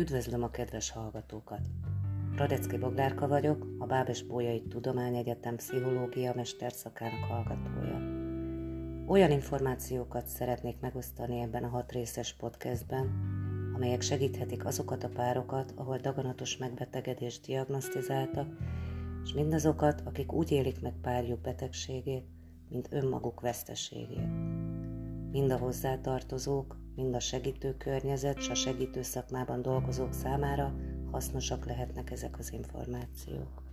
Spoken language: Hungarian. Üdvözlöm a kedves hallgatókat! Radecki Boglárka vagyok, a Babeș-Bolyai Tudományegyetem pszichológia mesterszakának hallgatója. Olyan információkat szeretnék megosztani ebben a 6 részes podcastben, amelyek segíthetik azokat a párokat, ahol daganatos megbetegedést diagnosztizáltak, és mindazokat, akik úgy élik meg párjuk betegségét, mint önmaguk veszteségét. Mind a hozzátartozók, mind a segítő környezet, s a segítő szakmában dolgozók számára hasznosak lehetnek ezek az információk.